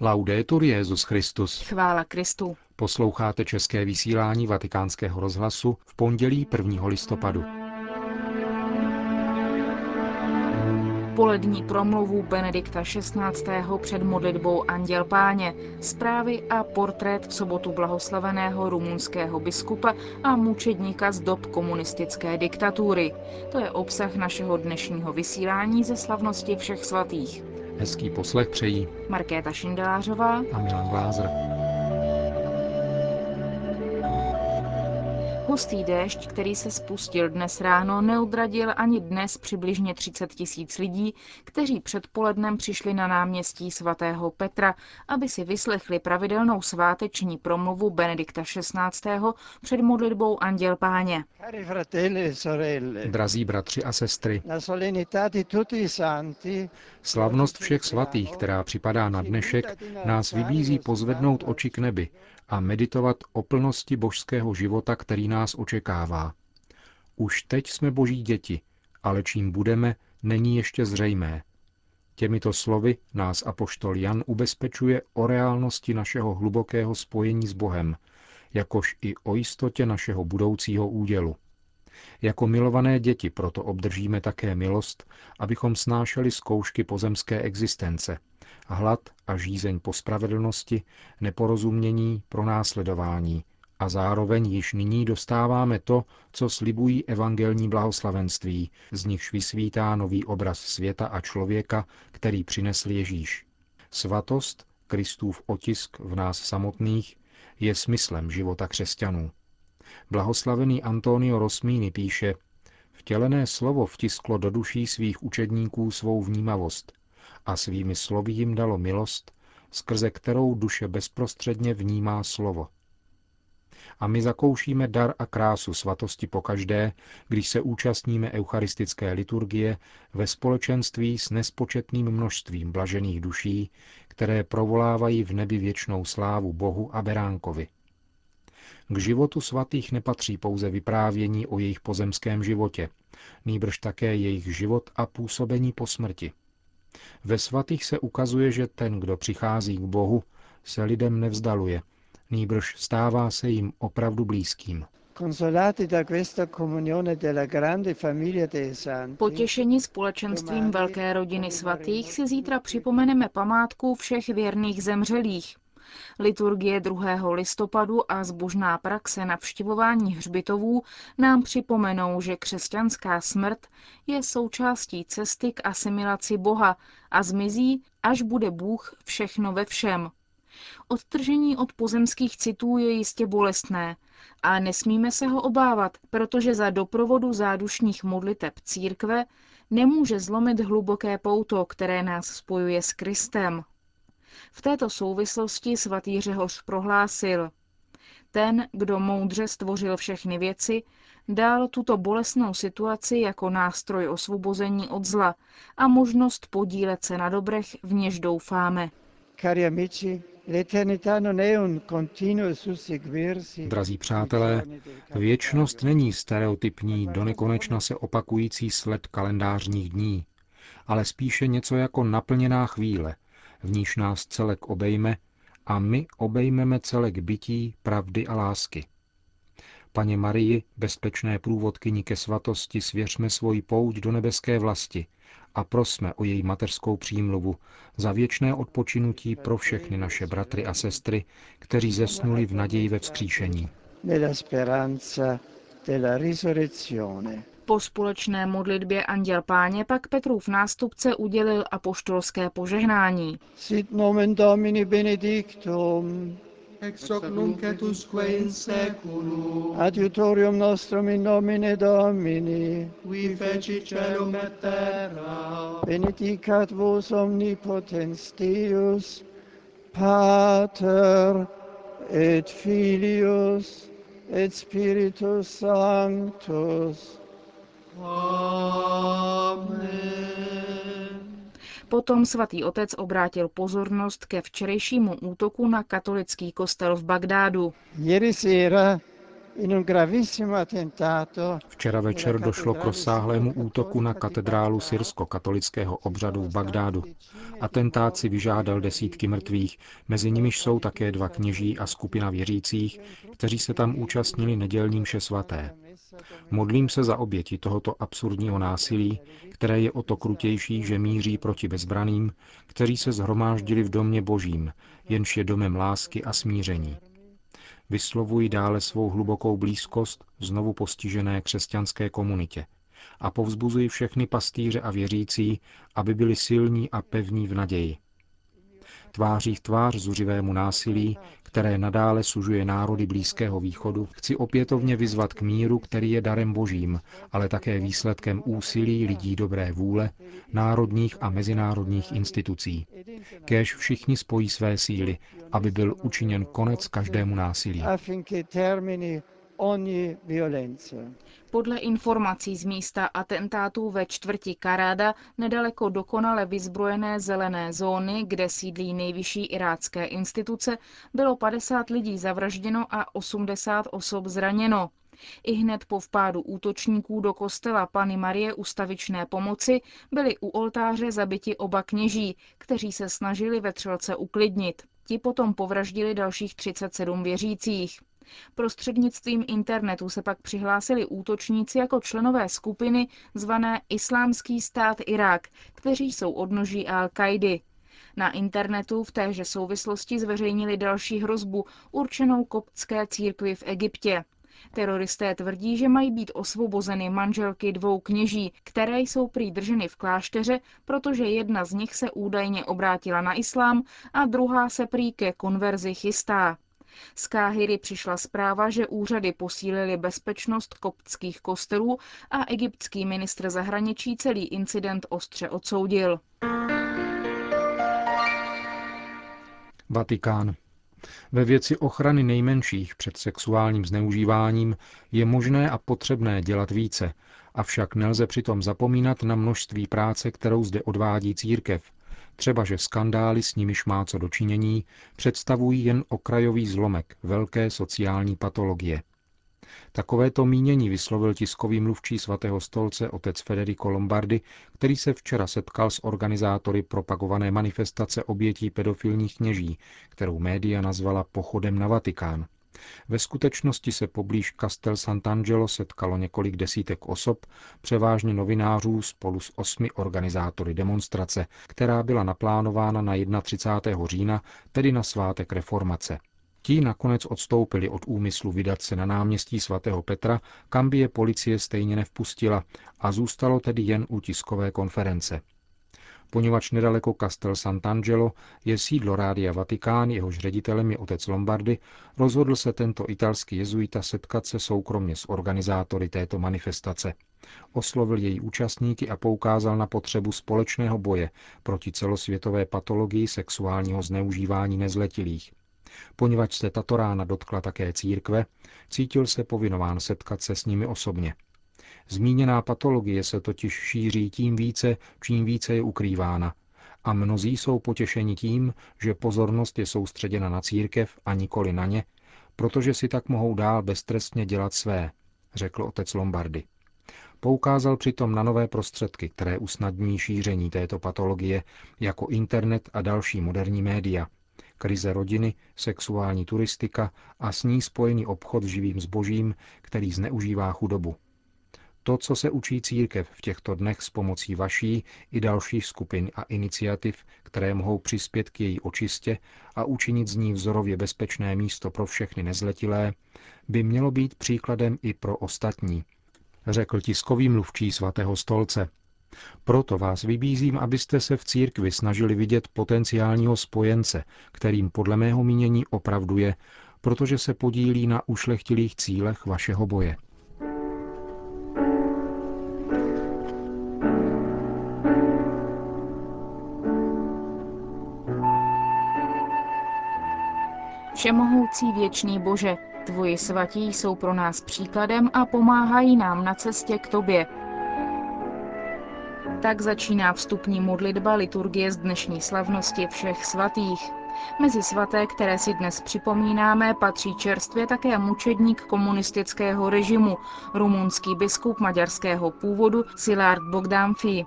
Laudetur Jesus Christus. Chvála Kristu. Posloucháte české vysílání Vatikánského rozhlasu v pondělí 1. listopadu. Polední promluvu Benedikta XVI. Před modlitbou Anděl Páně, zprávy a portrét v sobotu blahoslaveného rumunského biskupa a mučedníka z dob komunistické diktatury. To je obsah našeho dnešního vysílání ze slavnosti Všech svatých. Hezký poslech přejí Markéta Šindelářová a Milan Glázer. Hustý déšť, který se spustil dnes ráno, neodradil ani dnes přibližně 30 000 lidí, kteří předpolednem přišli na náměstí svatého Petra, aby si vyslechli pravidelnou sváteční promluvu Benedikta XVI. Před modlitbou Anděl Páně. Drazí bratři a sestry, slavnost všech svatých, která připadá na dnešek, nás vybízí pozvednout oči k nebi a meditovat o plnosti božského života, který nás očekává. Už teď jsme boží děti, ale čím budeme, není ještě zřejmé. Těmito slovy nás apoštol Jan ubezpečuje o reálnosti našeho hlubokého spojení s Bohem, jakož i o jistotě našeho budoucího údělu. Jako milované děti proto obdržíme také milost, abychom snášeli zkoušky pozemské existence, hlad a žízeň po spravedlnosti, neporozumění, pronásledování, a zároveň již nyní dostáváme to, co slibují evangelní blahoslavenství, z nichž vysvítá nový obraz světa a člověka, který přinesl Ježíš. Svatost, Kristův otisk v nás samotných, je smyslem života křesťanů. Blahoslavený Antonino Rosmini píše: vtělené slovo vtisklo do duší svých učedníků svou vnímavost a svými slovy jim dalo milost, skrze kterou duše bezprostředně vnímá slovo. A my zakoušíme dar a krásu svatosti pokaždé, když se účastníme eucharistické liturgie ve společenství s nespočetným množstvím blažených duší, které provolávají v nebi věčnou slávu Bohu a Beránkovi. K životu svatých nepatří pouze vyprávění o jejich pozemském životě, nýbrž také jejich život a působení po smrti. Ve svatých se ukazuje, že ten, kdo přichází k Bohu, se lidem nevzdaluje, nýbrž stává se jim opravdu blízkým. Potěšeni společenstvím velké rodiny svatých si zítra připomeneme památku všech věrných zemřelých. Liturgie 2. listopadu a zbožná praxe navštěvování hřbitovů nám připomenou, že křesťanská smrt je součástí cesty k asimilaci Boha a zmizí, až bude Bůh všechno ve všem. Odtržení od pozemských citů je jistě bolestné, ale nesmíme se ho obávat, protože za doprovodu zádušních modliteb církve nemůže zlomit hluboké pouto, které nás spojuje s Kristem. V této souvislosti svatý Řehoř prohlásil: ten, kdo moudře stvořil všechny věci, dal tuto bolestnou situaci jako nástroj osvobození od zla a možnost podílet se na dobrech, v něž doufáme. Drazí přátelé, věčnost není stereotypní, donekonečna se opakující sled kalendářních dní, ale spíše něco jako naplněná chvíle, v níž nás celek obejme a my obejmeme celek bytí, pravdy a lásky. Paně Marii, bezpečné průvodkyni ke svatosti, svěřme svoji pouť do nebeské vlasti a prosme o její mateřskou přímluvu za věčné odpočinutí pro všechny naše bratry a sestry, kteří zesnuli v naději ve vzkříšení. Po společné modlitbě Anděl Páně pak Petrův nástupce udělil apoštolské požehnání. Sit nomen Domini benedictum, ex hoc nunc et usque in seculum, adiutorium nostrum in nomine Domini, qui feci caelum et terra, benedicat vos omnipotens Deus, Pater et Filius et Spiritus Sanctus. Amen. Potom svatý otec obrátil pozornost ke včerejšímu útoku na katolický kostel v Bagdádu. Včera večer došlo k rozsáhlému útoku na katedrálu syrsko-katolického obřadu v Bagdádu. Atentát si vyžádal desítky mrtvých, mezi nimiž jsou také dva kněží a skupina věřících, kteří se tam účastnili nedělní mše svaté. Modlím se za oběti tohoto absurdního násilí, které je o to krutější, že míří proti bezbraným, kteří se shromáždili v domě Božím, jenž je domem lásky a smíření. Vyslovuji dále svou hlubokou blízkost znovu postižené křesťanské komunitě a povzbuzuji všechny pastýře a věřící, aby byli silní a pevní v naději. Tváří v tvář zuřivému násilí, které nadále sužuje národy Blízkého východu, chci opětovně vyzvat k míru, který je darem Božím, ale také výsledkem úsilí lidí dobré vůle, národních a mezinárodních institucí. Kéž všichni spojí své síly, aby byl učiněn konec každému násilí. Podle informací z místa atentátů ve čtvrti Karada, nedaleko dokonale vyzbrojené zelené zóny, kde sídlí nejvyšší irácké instituce, bylo 50 lidí zavražděno a 80 osob zraněno. Ihned po vpádu útočníků do kostela Panny Marie Ustavičné pomoci byli u oltáře zabiti oba kněží, kteří se snažili vetřelce uklidnit. Ti potom povraždili dalších 37 věřících. Prostřednictvím internetu se pak přihlásili útočníci jako členové skupiny zvané Islámský stát Irák, kteří jsou odnoží Al-Kaidy. Na internetu v téže souvislosti zveřejnili další hrozbu určenou koptské církvi v Egyptě. Teroristé tvrdí, že mají být osvobozeny manželky dvou kněží, které jsou prý drženy v klášteře, protože jedna z nich se údajně obrátila na islám a druhá se prý ke konverzi chystá. Z Káhiry přišla zpráva, že úřady posílily bezpečnost koptských kostelů a egyptský ministr zahraničí celý incident ostře odsoudil. Vatikán. Ve věci ochrany nejmenších před sexuálním zneužíváním je možné a potřebné dělat více, avšak nelze přitom zapomínat na množství práce, kterou zde odvádí církev. Třeba, že skandály, s nimiž má co dočinění, představují jen okrajový zlomek velké sociální patologie. Takovéto mínění vyslovil tiskový mluvčí Svatého stolce otec Federico Lombardi, který se včera setkal s organizátory propagované manifestace obětí pedofilních kněží, kterou média nazvala pochodem na Vatikán. Ve skutečnosti se poblíž Castel Sant'Angelo setkalo několik desítek osob, převážně novinářů, spolu s 8 organizátory demonstrace, která byla naplánována na 31. října, tedy na svátek reformace. Ti nakonec odstoupili od úmyslu vydat se na náměstí sv. Petra, kam by je policie stejně nevpustila, a zůstalo tedy jen u tiskové konference. Poněvadž nedaleko Castel Sant'Angelo je sídlo Rádia Vatikán, jehož ředitelem je otec Lombardi, rozhodl se tento italský jezuita setkat se soukromně s organizátory této manifestace. Oslovil její účastníky a poukázal na potřebu společného boje proti celosvětové patologii sexuálního zneužívání nezletilých. Poněvadž se tato rána dotkla také církve, cítil se povinován setkat se s nimi osobně. Zmíněná patologie se totiž šíří tím více, čím více je ukrývána. A mnozí jsou potěšeni tím, že pozornost je soustředěna na církev a nikoli na ně, protože si tak mohou dál beztrestně dělat své, řekl otec Lombardi. Poukázal přitom na nové prostředky, které usnadní šíření této patologie, jako internet a další moderní média. Krize rodiny, sexuální turistika a s ní spojený obchod s živým zbožím, který zneužívá chudobu. To, co se učí církev v těchto dnech s pomocí vaší i dalších skupin a iniciativ, které mohou přispět k její očistě a učinit z ní vzorově bezpečné místo pro všechny nezletilé, by mělo být příkladem i pro ostatní, řekl tiskový mluvčí Svatého stolce. Proto vás vybízím, abyste se v církvi snažili vidět potenciálního spojence, kterým podle mého mínění opravdu je, protože se podílí na ušlechtilých cílech vašeho boje. Všemohoucí věčný Bože, tvoji svatí jsou pro nás příkladem a pomáhají nám na cestě k tobě. Tak začíná vstupní modlitba liturgie z dnešní slavnosti Všech svatých. Mezi svaté, které si dnes připomínáme, patří čerstvě také mučedník komunistického režimu, rumunský biskup maďarského původu Szilárd Bogdánffy.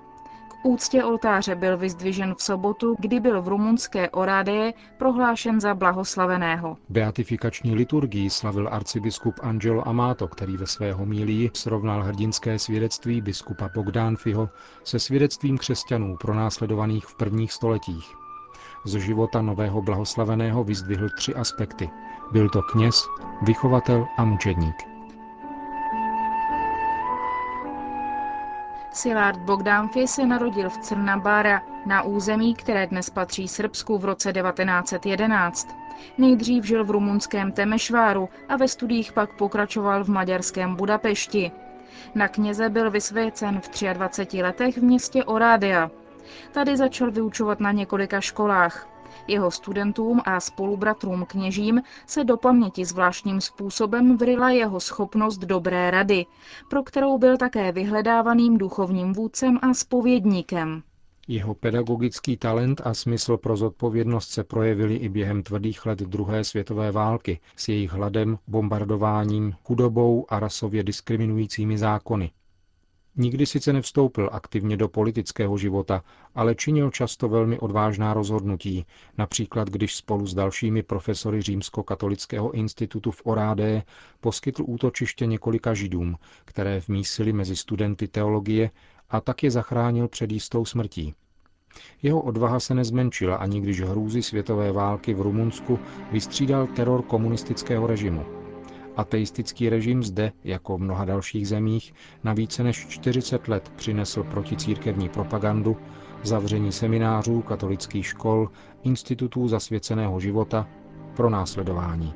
K úctě oltáře byl vyzdvižen v sobotu, kdy byl v rumunské Oradě prohlášen za blahoslaveného. Beatifikační liturgii slavil arcibiskup Angelo Amato, který ve své homílii srovnal hrdinské svědectví biskupa Bogdánffyho se svědectvím křesťanů pronásledovaných v prvních stoletích. Z života nového blahoslaveného vyzdvihl tři aspekty. Byl to kněz, vychovatel a mučedník. Szilárd Bogdánffy se narodil v Crnabara, na území, které dnes patří Srbsku, v roce 1911. Nejdřív žil v rumunském Temešváru a ve studiích pak pokračoval v maďarském Budapešti. Na kněze byl vysvěcen v 23 letech v městě Oradea. Tady začal vyučovat na několika školách. Jeho studentům a spolubratrům kněžím se do paměti zvláštním způsobem vryla jeho schopnost dobré rady, pro kterou byl také vyhledávaným duchovním vůdcem a zpovědníkem. Jeho pedagogický talent a smysl pro zodpovědnost se projevily i během tvrdých let druhé světové války s jejich hladem, bombardováním, chudobou a rasově diskriminujícími zákony. Nikdy sice nevstoupil aktivně do politického života, ale činil často velmi odvážná rozhodnutí, například když spolu s dalšími profesory Římskokatolického institutu v Oradě poskytl útočiště několika židům, které vmísili mezi studenty teologie, a tak je zachránil před jistou smrtí. Jeho odvaha se nezmenšila, ani když hrůzy světové války v Rumunsku vystřídal teror komunistického režimu. Ateistický režim zde, jako v mnoha dalších zemích, na více než 40 let přinesl proticírkevní propagandu, zavření seminářů, katolických škol, institutů zasvěceného života, pronásledování.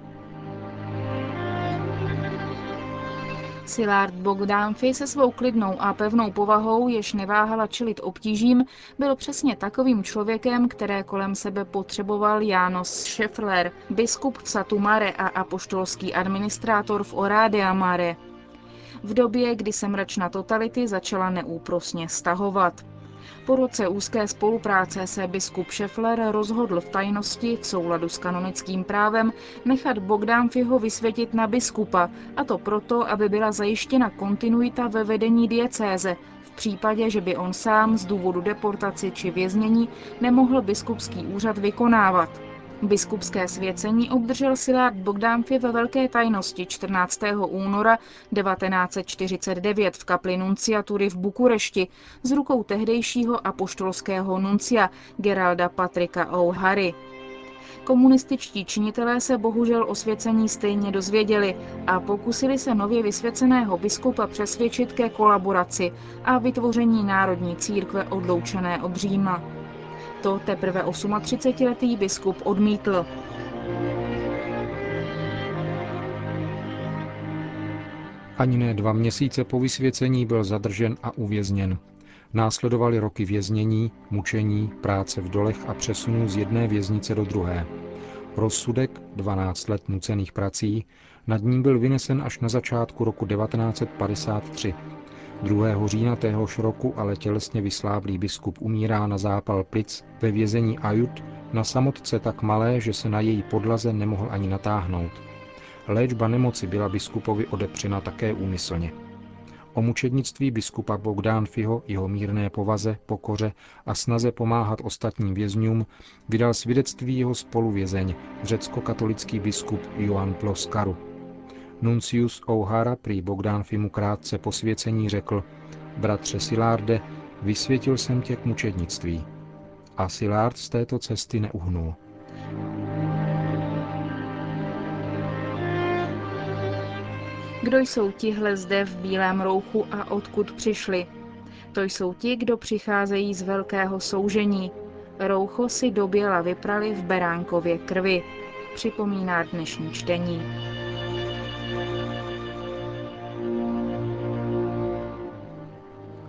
Szilárd Bogdánffy se svou klidnou a pevnou povahou, jež neváhala čelit obtížím, byl přesně takovým člověkem, které kolem sebe potřeboval János Šefler, biskup v Satu Mare a apoštolský administrátor v Oradea Mare. V době, kdy se mračna totality začala neúprosně stahovat. Po roce úzké spolupráce se biskup Šefler rozhodl v tajnosti v souladu s kanonickým právem nechat Bogdánffyho vysvětit na biskupa, a to proto, aby byla zajištěna kontinuita ve vedení diecéze v případě, že by on sám z důvodu deportaci či věznění nemohl biskupský úřad vykonávat. Biskupské svěcení obdržel Szilárd Bogdánffy ve velké tajnosti 14. února 1949 v kapli nunciatury v Bukurešti z rukou tehdejšího apoštolského nuncia Geralda Patricka O'Hary. Komunističtí činitelé se bohužel o svěcení stejně dozvěděli a pokusili se nově vysvěceného biskupa přesvědčit ke kolaboraci a vytvoření národní církve odloučené od Říma. To teprve 38letý biskup odmítl. Ani ne 2 měsíce po vysvěcení byl zadržen a uvězněn. Následovaly roky věznění, mučení, práce v dolech a přesunů z jedné věznice do druhé. Rozsudek, 12 let nucených prací, nad ním byl vynesen až na začátku roku 1953. 2. října téhož roku ale tělesně vysláblý biskup umírá na zápal plic ve vězení Ajut, na samotce tak malé, že se na její podlaze nemohl ani natáhnout. Léčba nemoci byla biskupovi odepřena také úmyslně. O mučednictví biskupa Bogdánffyho, jeho mírné povaze, pokoře a snaze pomáhat ostatním vězňům vydal svědectví jeho spoluvězeň, řecko-katolický biskup Ioan Ploskaru. Nuncius O'Hara prý Bogdánffymu krátce po svěcení řekl: "Bratře Szilárde, vysvětil jsem tě k mučednictví." A Szilárd z této cesty neuhnul. Kdo jsou tihle zde v bílém rouchu a odkud přišli? To jsou ti, kdo přicházejí z velkého soužení. Roucho si do běla vyprali v beránkově krvi, připomíná dnešní čtení.